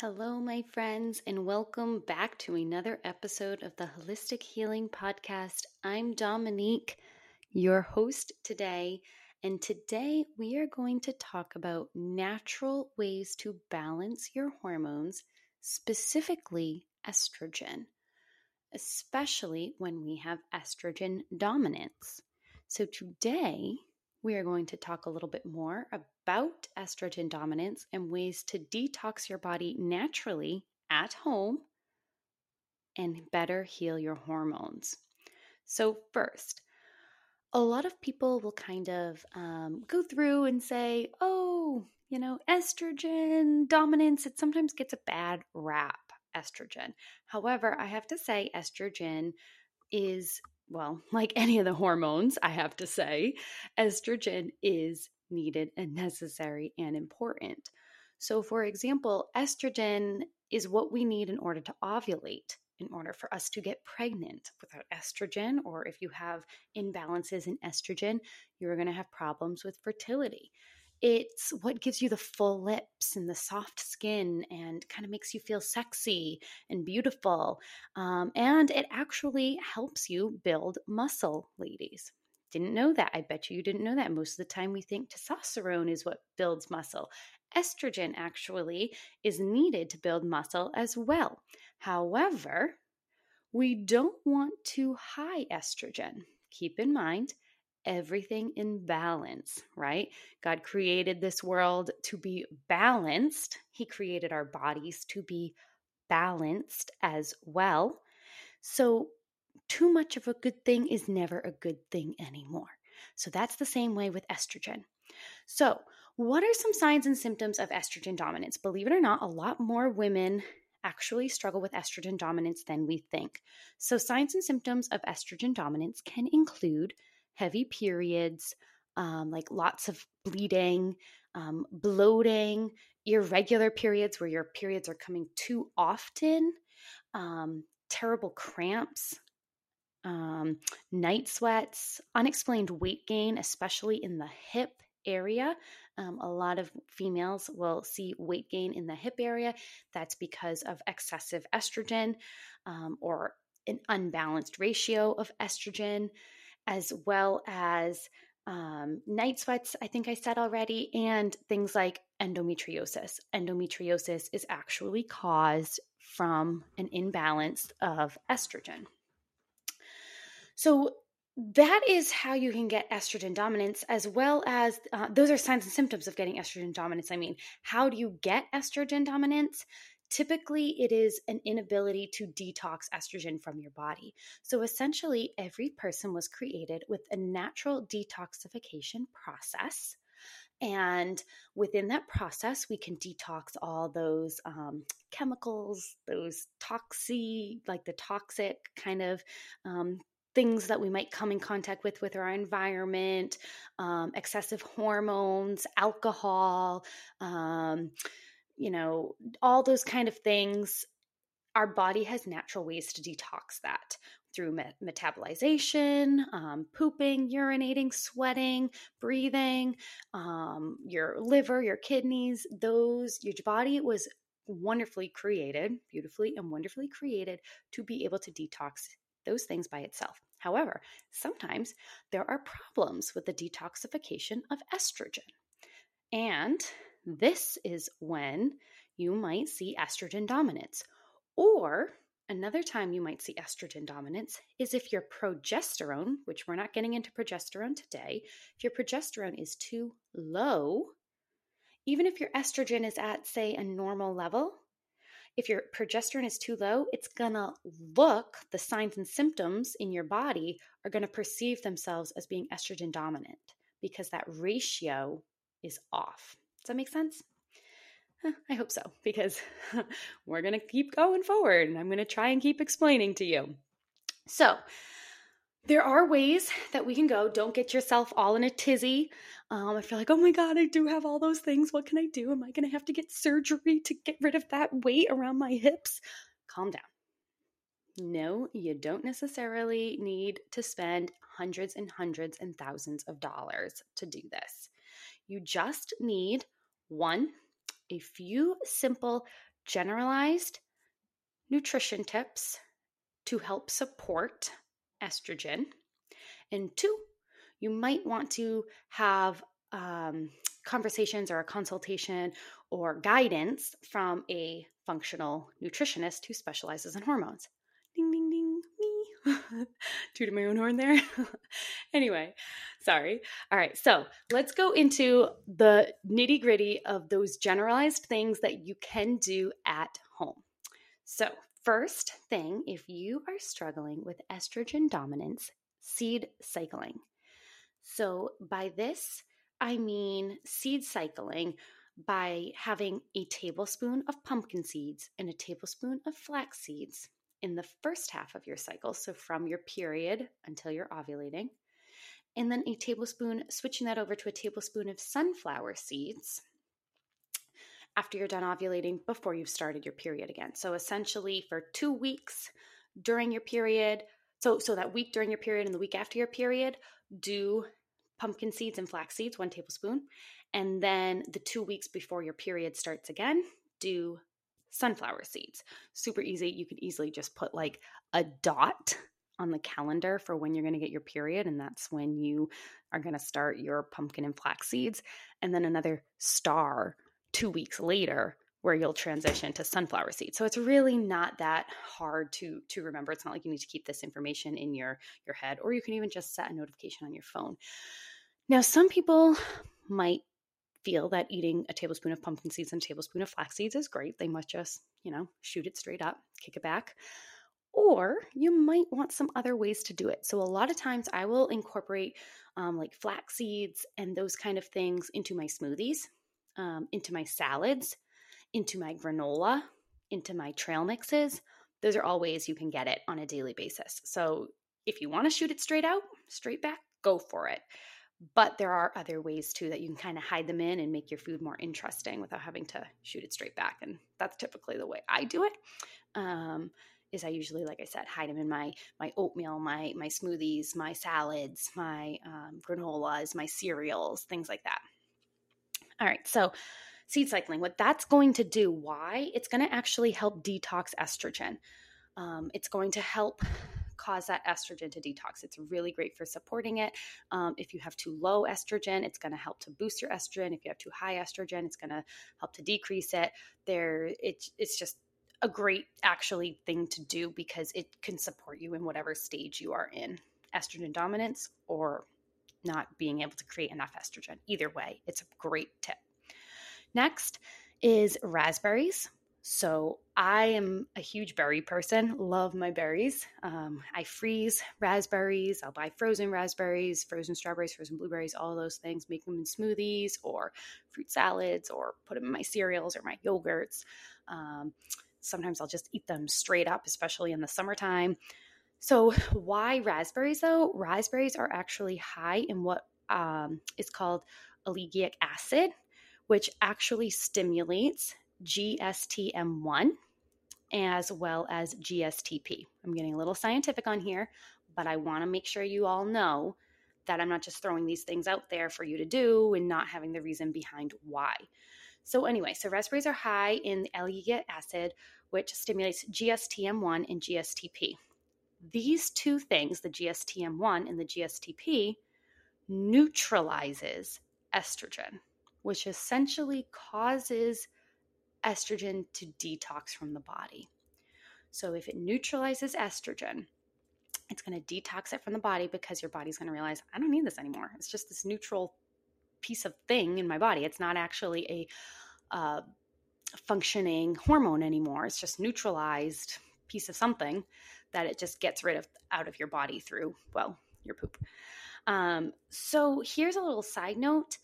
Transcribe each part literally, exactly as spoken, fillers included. Hello, my friends, and welcome back to another episode of the Holistic Healing Podcast. I'm Dominique, your host today, and today we are going to talk about natural ways to balance your hormones, specifically estrogen, especially when we have estrogen dominance. So today we are going to talk a little bit more about estrogen dominance and ways to detox your body naturally at home and better heal your hormones. So first, a lot of people will kind of um, go through and say, oh, you know, estrogen dominance, it sometimes gets a bad rap, estrogen. However, I have to say estrogen is Well, like any of the hormones, I have to say, estrogen is needed and necessary and important. So for example, estrogen is what we need in order to ovulate, in order for us to get pregnant. Without estrogen, or if you have imbalances in estrogen, you're going to have problems with fertility. It's what gives you the full lips and the soft skin and kind of makes you feel sexy and beautiful. Um, and it actually helps you build muscle, ladies. Didn't know that. I bet you you didn't know that. Most of the time we think testosterone is what builds muscle. Estrogen actually is needed to build muscle as well. However, we don't want too high estrogen. Keep in mind, everything in balance, right? God created this world to be balanced. He created our bodies to be balanced as well. So too much of a good thing is never a good thing anymore. So that's the same way with estrogen. So what are some signs and symptoms of estrogen dominance? Believe it or not, a lot more women actually struggle with estrogen dominance than we think. So signs and symptoms of estrogen dominance can include heavy periods, um, like lots of bleeding, um, bloating, irregular periods where your periods are coming too often, um, terrible cramps, um, night sweats, unexplained weight gain, especially in the hip area. Um, a lot of females will see weight gain in the hip area. That's because of excessive estrogen, um, or an unbalanced ratio of estrogen, as well as um, night sweats, I think I said already, and things like endometriosis. Endometriosis is actually caused from an imbalance of estrogen. So that is how you can get estrogen dominance, as well as uh, those are signs and symptoms of getting estrogen dominance. I mean, how do you get estrogen dominance? Typically, it is an inability to detox estrogen from your body. So essentially, every person was created with a natural detoxification process. And within that process, we can detox all those um, chemicals, those toxic, like the toxic kind of um things that we might come in contact with, with our environment, um, excessive hormones, alcohol, um, you know, all those kind of things. Our body has natural ways to detox that through me- metabolization, um, pooping, urinating, sweating, breathing, um, your liver, your kidneys, those, your body was wonderfully created, beautifully and wonderfully created to be able to detox those things by itself. However, sometimes there are problems with the detoxification of estrogen. And this is when you might see estrogen dominance. Or another time you might see estrogen dominance is if your progesterone, which we're not getting into progesterone today, if your progesterone is too low, even if your estrogen is at, say, a normal level, if your progesterone is too low, it's gonna look, the signs and symptoms in your body are gonna perceive themselves as being estrogen dominant because that ratio is off. Does that make sense? I hope so, because we're going to keep going forward and I'm going to try and keep explaining to you. So there are ways that we can go. Don't get yourself all in a tizzy. Um, if you're like, oh my God, I do have all those things. What can I do? Am I going to have to get surgery to get rid of that weight around my hips? Calm down. No, you don't necessarily need to spend hundreds and hundreds and thousands of dollars to do this. You just need, one, a few simple generalized nutrition tips to help support estrogen. And two, you might want to have um, conversations or a consultation or guidance from a functional nutritionist who specializes in hormones. Ding, ding, ding, me. Tooted my own horn there. Anyway, sorry. All right, so let's go into the nitty gritty of those generalized things that you can do at home. So first thing, if you are struggling with estrogen dominance, seed cycling. So by this, I mean seed cycling by having a tablespoon of pumpkin seeds and a tablespoon of flax seeds in the first half of your cycle, so from your period until you're ovulating, and then a tablespoon, switching that over to a tablespoon of sunflower seeds after you're done ovulating, before you've started your period again. So essentially for two weeks during your period, so, so that week during your period and the week after your period, do pumpkin seeds and flax seeds, one tablespoon. And then the two weeks before your period starts again, do sunflower seeds. Super easy. You can easily just put like a dot on the calendar for when you're going to get your period. And that's when you are going to start your pumpkin and flax seeds. And then another star two weeks later where you'll transition to sunflower seeds. So it's really not that hard to, to remember. It's not like you need to keep this information in your, your head, or you can even just set a notification on your phone. Now, some people might feel that eating a tablespoon of pumpkin seeds and a tablespoon of flax seeds is great. They must just, you know, shoot it straight up, kick it back. Or you might want some other ways to do it. So a lot of times I will incorporate um, like flax seeds and those kind of things into my smoothies, um, into my salads, into my granola, into my trail mixes. Those are all ways you can get it on a daily basis. So if you want to shoot it straight out, straight back, go for it. But there are other ways too that you can kind of hide them in and make your food more interesting without having to shoot it straight back. And that's typically the way I do it. Um, is I usually, like I said, hide them in my my oatmeal, my my smoothies, my salads, my um, granolas, my cereals, things like that. All right, so seed cycling, what that's going to do, why? It's going to actually help detox estrogen. Um, it's going to help cause that estrogen to detox. It's really great for supporting it. Um, if you have too low estrogen, it's going to help to boost your estrogen. If you have too high estrogen, it's going to help to decrease it. There, it, it's just a great actually thing to do because it can support you in whatever stage you are in, estrogen dominance or not being able to create enough estrogen. Either way, it's a great tip. Next is raspberries. So I am a huge berry person, love my berries. Um, I freeze raspberries. I'll buy frozen raspberries, frozen strawberries, frozen blueberries, all those things, make them in smoothies or fruit salads or put them in my cereals or my yogurts. Um, sometimes I'll just eat them straight up, especially in the summertime. So why raspberries though? Raspberries are actually high in what um, is called oleic acid, which actually stimulates G S T M one as well as G S T P. I'm getting a little scientific on here, but I want to make sure you all know that I'm not just throwing these things out there for you to do and not having the reason behind why. So anyway, so raspberries are high in oleic acid, which stimulates G S T M one and G S T P. These two things, the G S T M one and the G S T P, neutralizes estrogen, which essentially causes estrogen to detox from the body. So if it neutralizes estrogen, it's going to detox it from the body because your body's going to realize, I don't need this anymore. It's just this neutral piece of thing in my body. It's not actually a uh, functioning hormone anymore. It's just neutralized piece of something that it just gets rid of out of your body through, well, your poop. Um, so here's a little side note.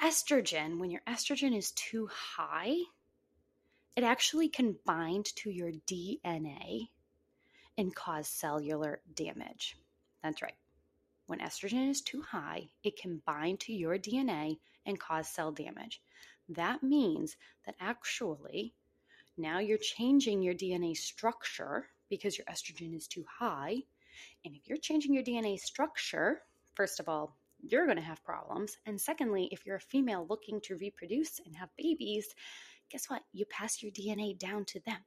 Estrogen, when your estrogen is too high, it actually can bind to your D N A and cause cellular damage. That's right. When estrogen is too high, it can bind to your D N A and cause cell damage. That means that actually now you're changing your D N A structure because your estrogen is too high. And if you're changing your D N A structure, first of all, you're going to have problems. And secondly, if you're a female looking to reproduce and have babies, guess what? You pass your D N A down to them.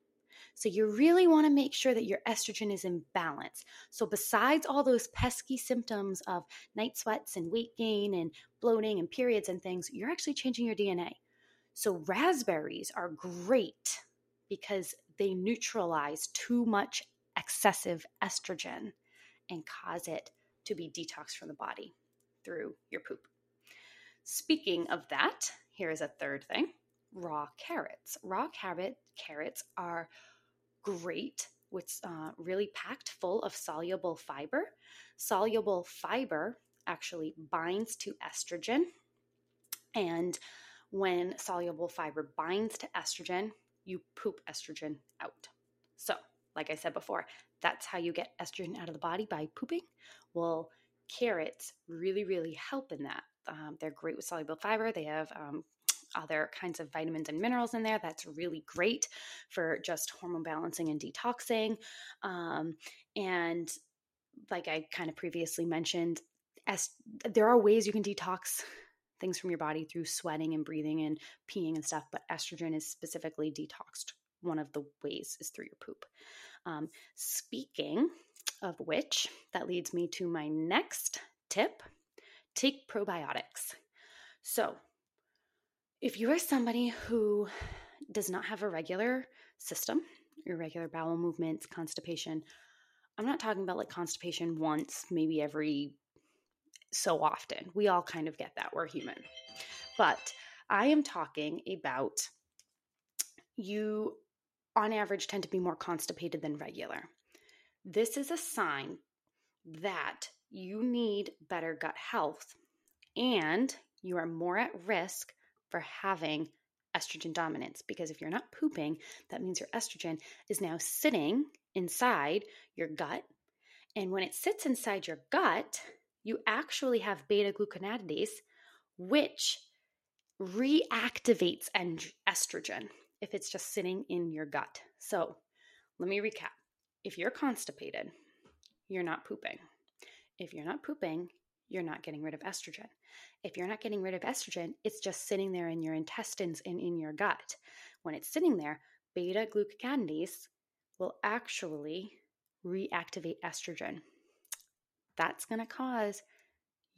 So you really want to make sure that your estrogen is in balance. So besides all those pesky symptoms of night sweats and weight gain and bloating and periods and things, you're actually changing your D N A. So raspberries are great because they neutralize too much excessive estrogen and cause it to be detoxed from the body through your poop. Speaking of that, here is a third thing. Raw carrots. Raw carrot carrots are great. It's uh, really packed full of soluble fiber. Soluble fiber actually binds to estrogen. And when soluble fiber binds to estrogen, you poop estrogen out. So, like I said before, that's how you get estrogen out of the body, by pooping. Well, carrots really, really help in that. Um, they're great with soluble fiber. They have um, other kinds of vitamins and minerals in there. That's really great for just hormone balancing and detoxing. Um, and like I kind of previously mentioned, as there are ways you can detox things from your body through sweating and breathing and peeing and stuff, but estrogen is specifically detoxed. One of the ways is through your poop. Um, speaking of which, that leads me to my next tip. Take probiotics. So if you are somebody who does not have a regular system, irregular bowel movements, constipation, I'm not talking about like constipation once, maybe every so often. We all kind of get that. We're human. But I am talking about you, on average, tend to be more constipated than regular. This is a sign that you need better gut health, and you are more at risk for having estrogen dominance, because if you're not pooping, that means your estrogen is now sitting inside your gut. And when it sits inside your gut, you actually have beta-glucuronidase, which reactivates estrogen if it's just sitting in your gut. So let me recap. If you're constipated, you're not pooping. If you're not pooping, you're not getting rid of estrogen. If you're not getting rid of estrogen, it's just sitting there in your intestines and in your gut. When it's sitting there, beta-glucuronidase will actually reactivate estrogen. That's going to cause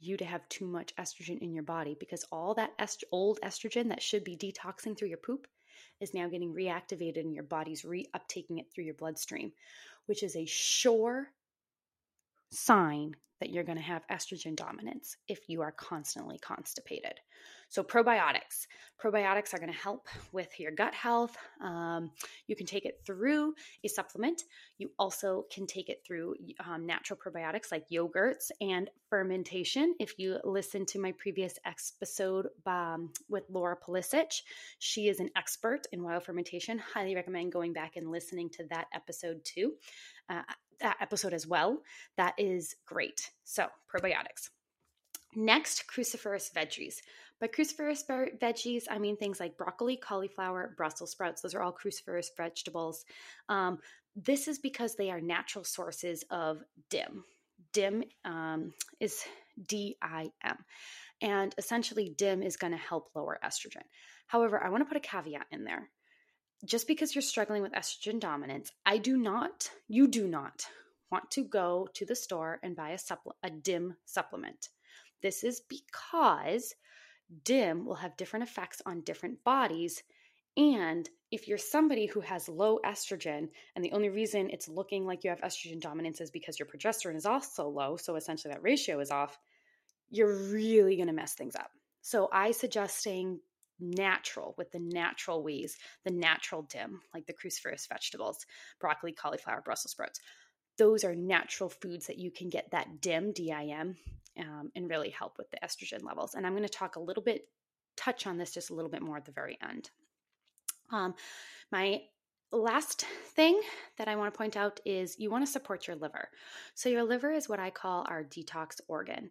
you to have too much estrogen in your body, because all that est- old estrogen that should be detoxing through your poop is now getting reactivated and your body's reuptaking it through your bloodstream, which is a sure sign that you're going to have estrogen dominance if you are constantly constipated. So probiotics. Probiotics are going to help with your gut health. Um, you can take it through a supplement. You also can take it through um, natural probiotics like yogurts and fermentation. If you listen to my previous episode um, with Laura Polisic, she is an expert in wild fermentation. Highly recommend going back and listening to that episode too. Uh, that episode as well. That is great. So probiotics. Next, cruciferous veggies. By cruciferous veggies, I mean things like broccoli, cauliflower, Brussels sprouts. Those are all cruciferous vegetables. Um, this is because they are natural sources of D I M. D I M um, is D I M. And essentially, D I M is going to help lower estrogen. However, I want to put a caveat in there. Just because you're struggling with estrogen dominance, I do not, you do not want to go to the store and buy a, supple- a D I M supplement. This is because D I M will have different effects on different bodies. And if you're somebody who has low estrogen, and the only reason it's looking like you have estrogen dominance is because your progesterone is also low, so essentially that ratio is off, you're really going to mess things up. So I suggest staying natural with the natural ways, the natural D I M, like the cruciferous vegetables, broccoli, cauliflower, Brussels sprouts. Those are natural foods that you can get that D I M, D I M, um, and really help with the estrogen levels. And I'm going to talk a little bit, touch on this just a little bit more at the very end. Um, my last thing that I want to point out is you want to support your liver. So your liver is what I call our detox organ.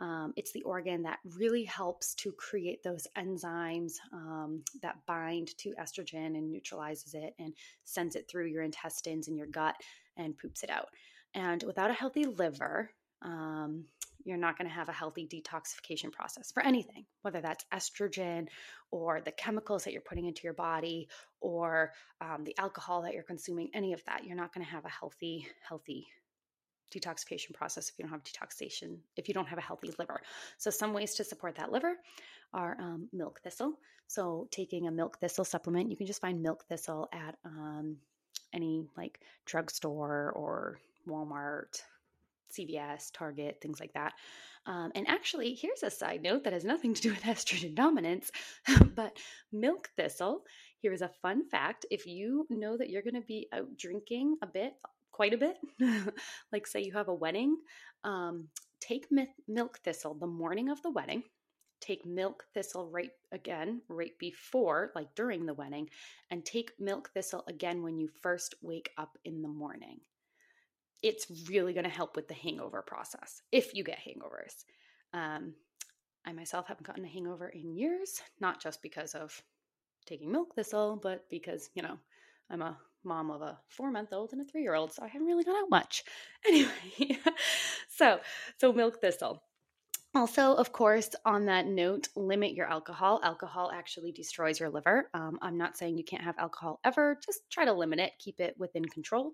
Um, it's the organ that really helps to create those enzymes um, that bind to estrogen and neutralizes it and sends it through your intestines and your gut and poops it out. And without a healthy liver, um, you're not going to have a healthy detoxification process for anything, whether that's estrogen or the chemicals that you're putting into your body or um, the alcohol that you're consuming, any of that. You're not going to have a healthy, healthy detoxification process if you don't have detoxification, if you don't have a healthy liver. So some ways to support that liver are um, milk thistle. So taking a milk thistle supplement, you can just find milk thistle at um, any like drugstore or Walmart, C V S, Target, things like that. Um, and actually, here's a side note that has nothing to do with estrogen dominance, but milk thistle, here is a fun fact. If you know that you're going to be out drinking a bit, quite a bit, like say you have a wedding, um, take mi- milk thistle the morning of the wedding, take milk thistle right again, right before, like during the wedding, and take milk thistle again when you first wake up in the morning. It's really going to help with the hangover process if you get hangovers. Um, I myself haven't gotten a hangover in years, not just because of taking milk thistle, but because, you know, I'm a mom of a four-month-old and a three-year-old, so I haven't really gone out much. Anyway, so so milk thistle. Also, of course, on that note, limit your alcohol. Alcohol actually destroys your liver. Um, I'm not saying you can't have alcohol ever. Just try to limit it. Keep it within control.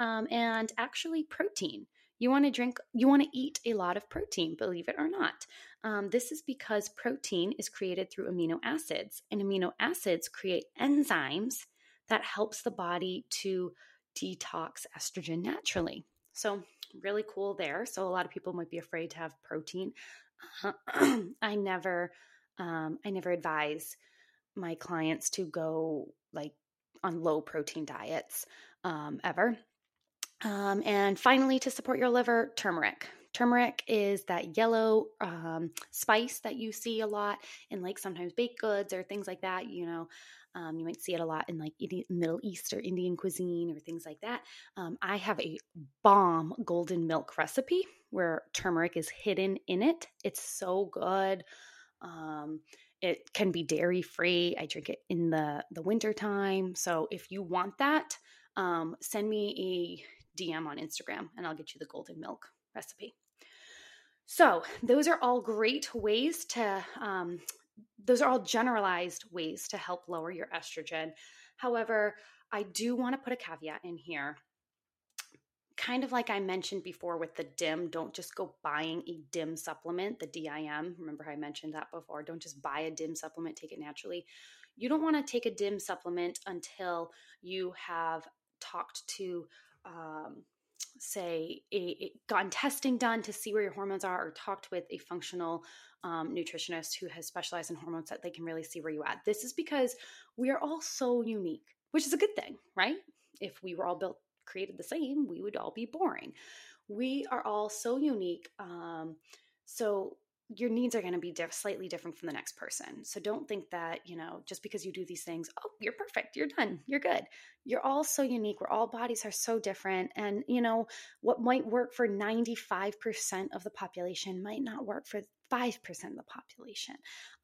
Um, and actually protein. You want to drink, you want to eat a lot of protein, believe it or not. Um, this is because protein is created through amino acids, and amino acids create enzymes that helps the body to detox estrogen naturally. So really cool there. So a lot of people might be afraid to have protein. Uh, I never, um, I never advise my clients to go like on low protein diets um, ever. Um, and finally, to support your liver, turmeric. Turmeric is that yellow um, spice that you see a lot in like sometimes baked goods or things like that. You know, um, you might see it a lot in like Indian, Middle East or Indian cuisine or things like that. Um, I have a bomb golden milk recipe where turmeric is hidden in it. It's so good. Um, it can be dairy free. I drink it in the, the winter time. So if you want that, um, send me a D M on Instagram and I'll get you the golden milk recipe. So those are all great ways to, um, those are all generalized ways to help lower your estrogen. However, I do want to put a caveat in here. Kind of like I mentioned before with the D I M, don't just go buying a D I M supplement, the D I M. Remember how I mentioned that before? Don't just buy a D I M supplement, take it naturally. You don't want to take a D I M supplement until you have talked to um, say, a, a, gotten testing done to see where your hormones are, or talked with a functional um, nutritionist who has specialized in hormones that they can really see where you at. This is because we are all so unique, which is a good thing, right? If we were all built, created the same, we would all be boring. We are all so unique. Um, so your needs are going to be diff- slightly different from the next person. So don't think that, you know, just because you do these things, oh, you're perfect, you're done, you're good. You're all so unique. We're all bodies are so different. And, you know, what might work for ninety-five percent of the population might not work for five percent of the population.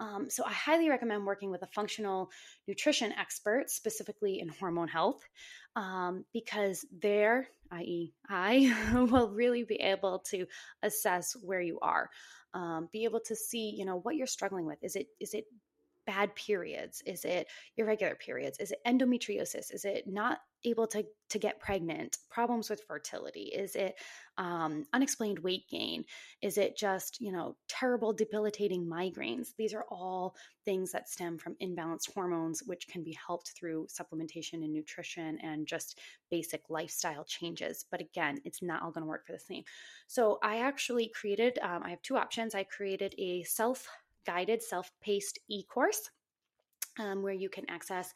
Um, so I highly recommend working with a functional nutrition expert, specifically in hormone health, um, because there, that is I, will really be able to assess where you are, um, be able to see, you know, what you're struggling with. Is it, is it bad periods? Is it irregular periods? Is it endometriosis? Is it not able to, to get pregnant? Problems with fertility? Is it um, unexplained weight gain? Is it just, you know, terrible debilitating migraines? These are all things that stem from imbalanced hormones, which can be helped through supplementation and nutrition and just basic lifestyle changes. But again, it's not all going to work for the same. So I actually created, um, I have two options. I created a self guided self-paced e-course um, where you can access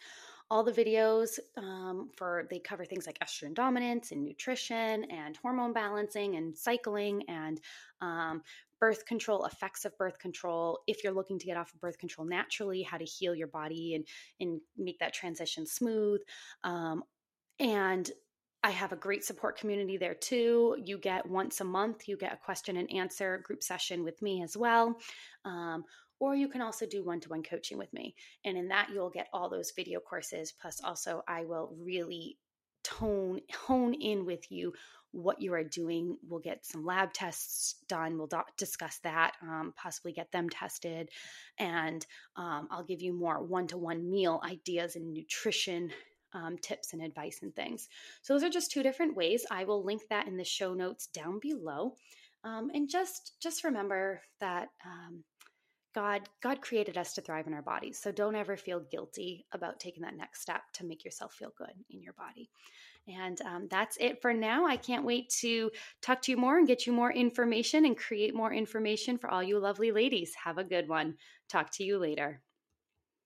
all the videos um, for, they cover things like estrogen dominance and nutrition and hormone balancing and cycling and um, birth control, effects of birth control. If you're looking to get off of birth control naturally, how to heal your body and, and make that transition smooth. Um, and I have a great support community there too. You get once a month, you get a question and answer group session with me as well. Um, or you can also do one-to-one coaching with me. And in that, you'll get all those video courses. Plus also, I will really tone, hone in with you what you are doing. We'll get some lab tests done. We'll do- discuss that, um, possibly get them tested. And um, I'll give you more one-to-one meal ideas and nutrition Um, tips and advice and things. So those are just two different ways. I will link that in the show notes down below. Um, and just just remember that um, God God created us to thrive in our bodies. So don't ever feel guilty about taking that next step to make yourself feel good in your body. And um, that's it for now. I can't wait to talk to you more and get you more information and create more information for all you lovely ladies. Have a good one. Talk to you later.